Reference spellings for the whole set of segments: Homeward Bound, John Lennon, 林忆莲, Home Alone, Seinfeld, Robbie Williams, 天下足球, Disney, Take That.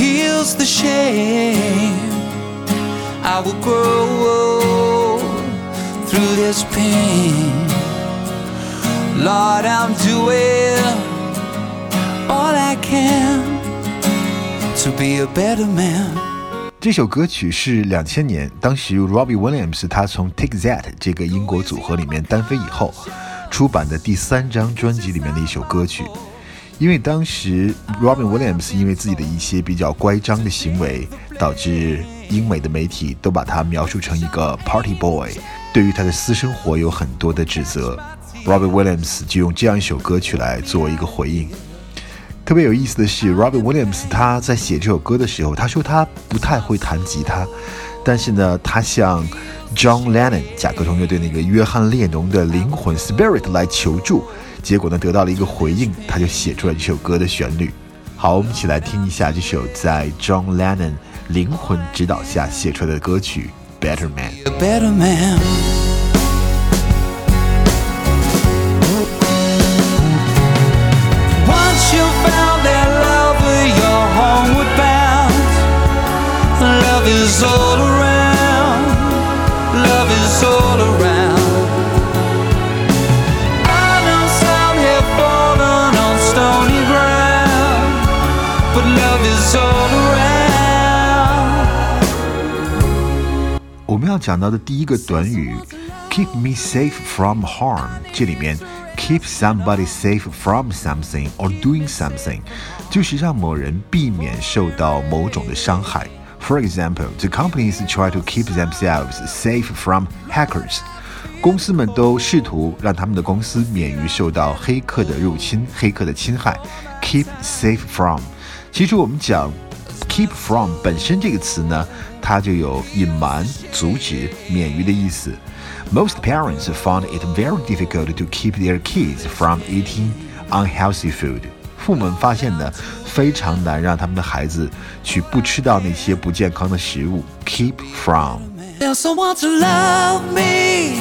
Heals the shame I will grow through this pain Lord, I'm doing all I can to be a better man 这首歌曲是2000年，当时 Robbie Williams 他从 Take That 这个英国组合里面单飞以后出版的第3张专辑里面的一首歌曲。因为当时 Robbie Williams 因为自己的一些比较乖张的行为，导致英美的媒体都把他描述成一个 party boy， 对于他的私生活有很多的指责。 Robbie Williams 就用这样一首歌曲来做一个回应。特别有意思的是， Robbie Williams 他在写这首歌的时候，他说他不太会弹吉他，但是呢，他像 John Lennon 甲壳虫乐队那个约翰列侬的灵魂 Spirit 来求助，结果呢得到了一个回应，他就写出了这首歌的旋律。好，我们一起来听一下这首在 John Lennon 灵魂指导下写出来的歌曲 Better Man。 A better man Once you found that love your home would bound Love is all around Love is all around我们要讲到的第一个短语 Keep me safe from harm， 这里面 Keep somebody safe from something or doing something 就是让某人避免受到某种的伤害。 For example, the companies try to keep themselves safe from hackers， 公司们都试图让他们的公司免于受到黑客的入侵，黑客的侵害。 Keep safe from， 其实我们讲Keep from 本身这个词呢，它就有隐瞒、阻止、免于的意思。 Most parents found it very difficult to keep their kids from eating unhealthy food。 父母们发现呢，非常难让他们的孩子去不吃到那些不健康的食物。 Keep from Tell someone to love me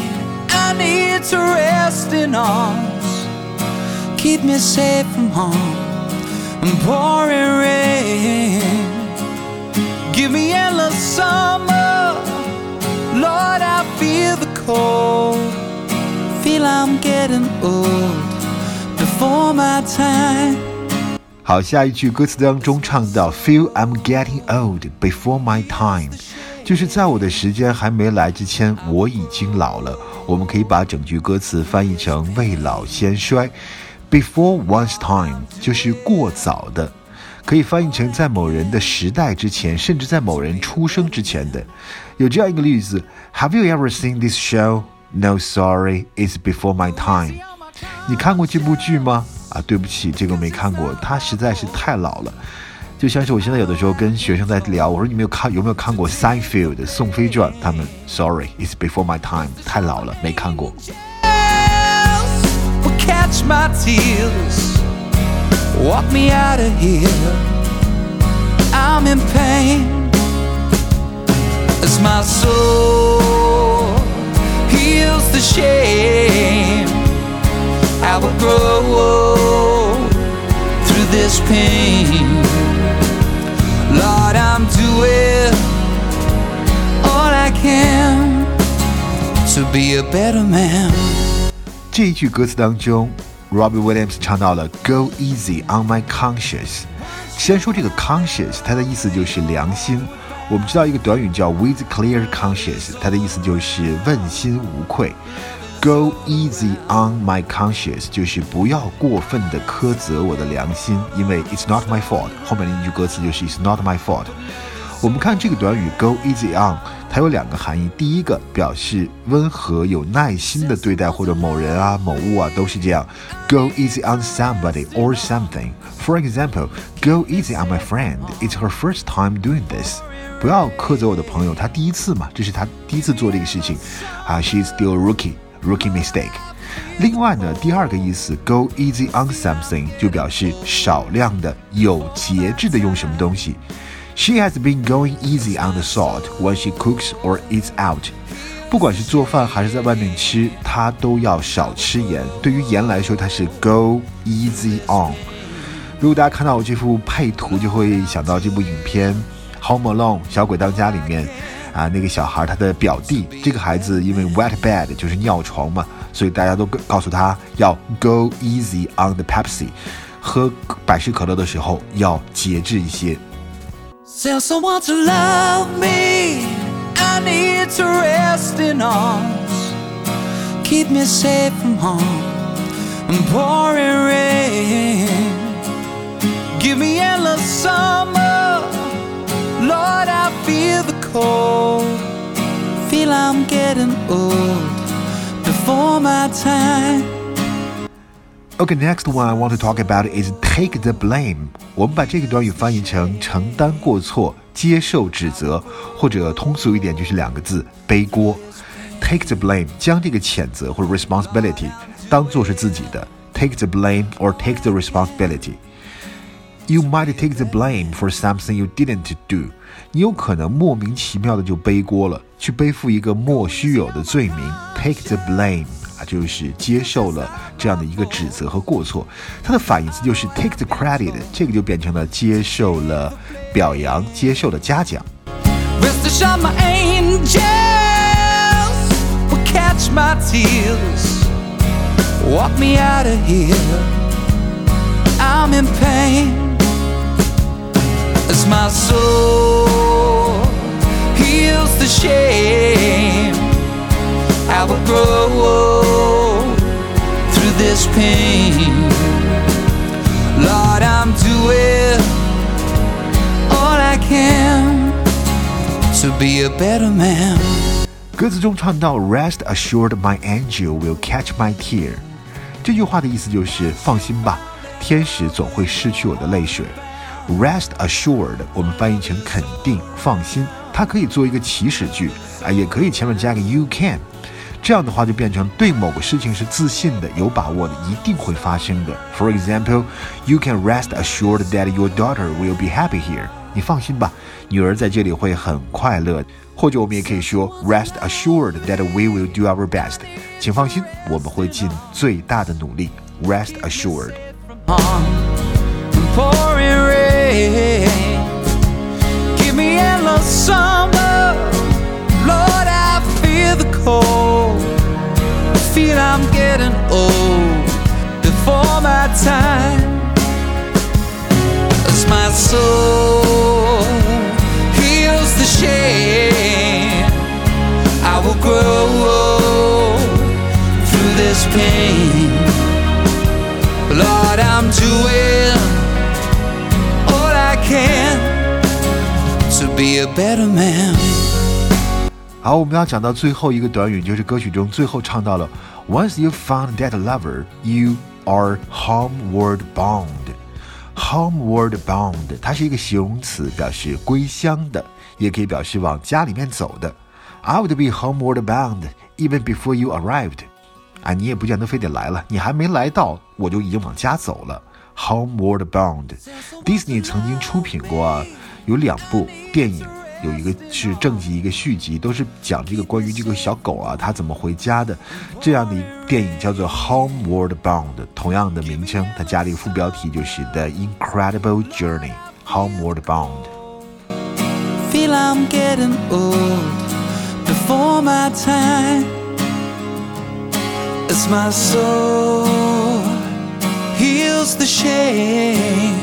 I need to rest in arms Keep me safe from harm And pouring rainGive me endless summer, Lord, I feel the cold, feel I'm getting old before my time. 好，下一句歌词当中唱到 Feel I'm getting old before my time， 就是在我的时间还没来之前，我已经老了。我们可以把整句歌词翻译成未老先衰。 Before one's time 就是过早的，可以翻译成在某人的时代之前，甚至在某人出生之前的。有这样一个例子 Have you ever seen this show? No, sorry, it's before my time. 你看过这部剧吗？啊，对不起，这个没看过，它实在是太老了。就像是我现在有的时候跟学生在聊，我说你们有没有看过 Seinfeld 宋飞传，他们 Sorry, it's before my time， 太老了，没看过。We'll catch my tearsWalk me out of here I'm in pain As my soul heals the shame I will grow through this pain Lord, I'm doing all I can To be a better man 这一句歌词当中Robbie Williams 唱到了 Go easy on my conscience。 先说这个 conscience， 它的意思就是良心。我们知道一个短语叫 With clear conscience， 它的意思就是问心无愧。 Go easy on my conscience 就是不要过分的苛责我的良心，因为 It's not my fault， 后面的一句歌词就是 It's not my fault。我们看这个短语 go easy on， 它有两个含义。第一个表示温和有耐心的对待或者某人啊某物啊都是这样。Go easy on somebody or something. For example, go easy on my friend. It's her first time doing this. 不要苛责我的朋友，她第一次嘛，这是她第一次做这个事情啊。She's still a rookie mistake。另外呢，第二个意思 go easy on something 就表示少量的有节制的用什么东西。She has been going easy on the salt when she cooks or eats out. 不管是做饭还是在外面吃，她都要少吃盐。对于盐来说，它是 go easy on。 如果大家看到我这幅配图，就会想到这部影片 Home Alone 小鬼当家里面啊，那个小孩他的表弟，这个孩子因为 wet bed 就是尿床嘛，所以大家都告诉他要 go easy on the Pepsi， 喝百事可乐的时候要节制一些。Tell someone to love me, I need to rest in arms. Keep me safe from harm and pouring rain. Give me endless summer, Lord, I feel the cold. Feel I'm getting old.Okay, next one I want to talk about is take the blame. 我们把这个短语翻译成承担过错、接受指责，或者通俗一点就是两个字，背锅。Take the blame， 将这个谴责或者 responsibility 当作是自己的。Take the blame or take the responsibility.You might take the blame for something you didn't do. 你有可能莫名其妙的就背锅了，去背负一个莫须有的罪名。Take the blame 啊，就是接受了这样的一个指责和过错。它的反义词就是 take the credit， 这个就变成了接受了表扬，接受了嘉奖。Rest assured my angels will catch my tears. Walk me out of here. I'm in pain.As my soul heals the shame, I will grow through this pain. Lord, I'm doing all I can to be a better man. 歌词中唱到 Rest assured my angel will catch my tear， 这句话的意思就是放心吧，天使总会拭去我的泪水。Rest assured 我们翻译成肯定放心，它可以做一个祈使句啊，也可以前面加个 you can， 这样的话就变成对某个事情是自信的，有把握的，一定会发生的。 For example, you can rest assured that your daughter will be happy here. 你放心吧，女儿在这里会很快乐。或者我们也可以说 Rest assured that we will do our best. 请放心，我们会尽最大的努力。 Rest assured Give me endless summer, Lord, I feel the cold. I feel I'm getting old before my time. As my soul heals the shame, I will grow through this pain. Lord, I'm doing.To be a better man. 好，我们要讲到最后一个短语，就是歌曲中最后唱到了 Once you found that lover, you are homeward bound. Homeward bound 它是一个形容词，表示归乡的，也可以表示往家里面走的。I would be homeward bound even before you arrived. 啊，你也不见得非得来了，你还没来到，我就已经往家走了。Homeward Bound， Disney 曾经出品过有两部电影，有一个是正集，一个续集，都是讲这个关于这个小狗啊，它怎么回家的，这样的一电影叫做 Homeward Bound， 同样的名称，它加了一个副标题就是 The Incredible Journey Homeward Bound。 Feel I'm getting old before my time. It's my soul heals the shame.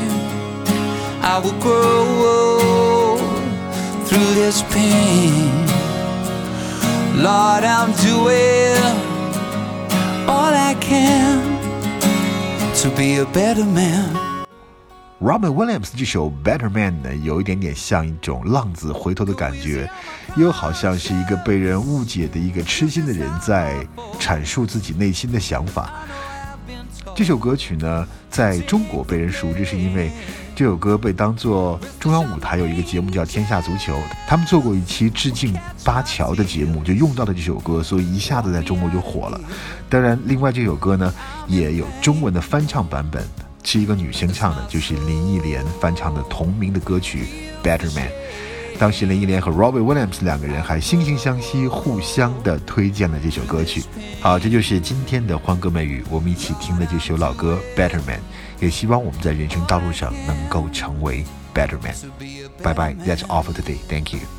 I will grow through this pain. Lord, I'm doing all I can to be a better man. Robbie Williams 这首 Better Man 呢，有一点点像一种浪子回头的感觉，又好像是一个被人误解的一个痴心的人在阐述自己内心的想法。这首歌曲呢，在中国被人熟知，是因为这首歌被当作中央舞台有一个节目叫《天下足球》，他们做过一期致敬巴乔的节目，就用到了这首歌，所以一下子在中国就火了。当然，另外这首歌呢，也有中文的翻唱版本，是一个女生唱的，就是林忆莲翻唱的同名的歌曲《Better Man》。当时林忆莲和 Robbie Williams 两个人还惺惺相惜，互相的推荐了这首歌曲。好，这就是今天的欢歌美语，我们一起听了这首老歌 Better Man， 也希望我们在人生道路上能够成为 Better Man。 Bye bye, that's all for today, thank you.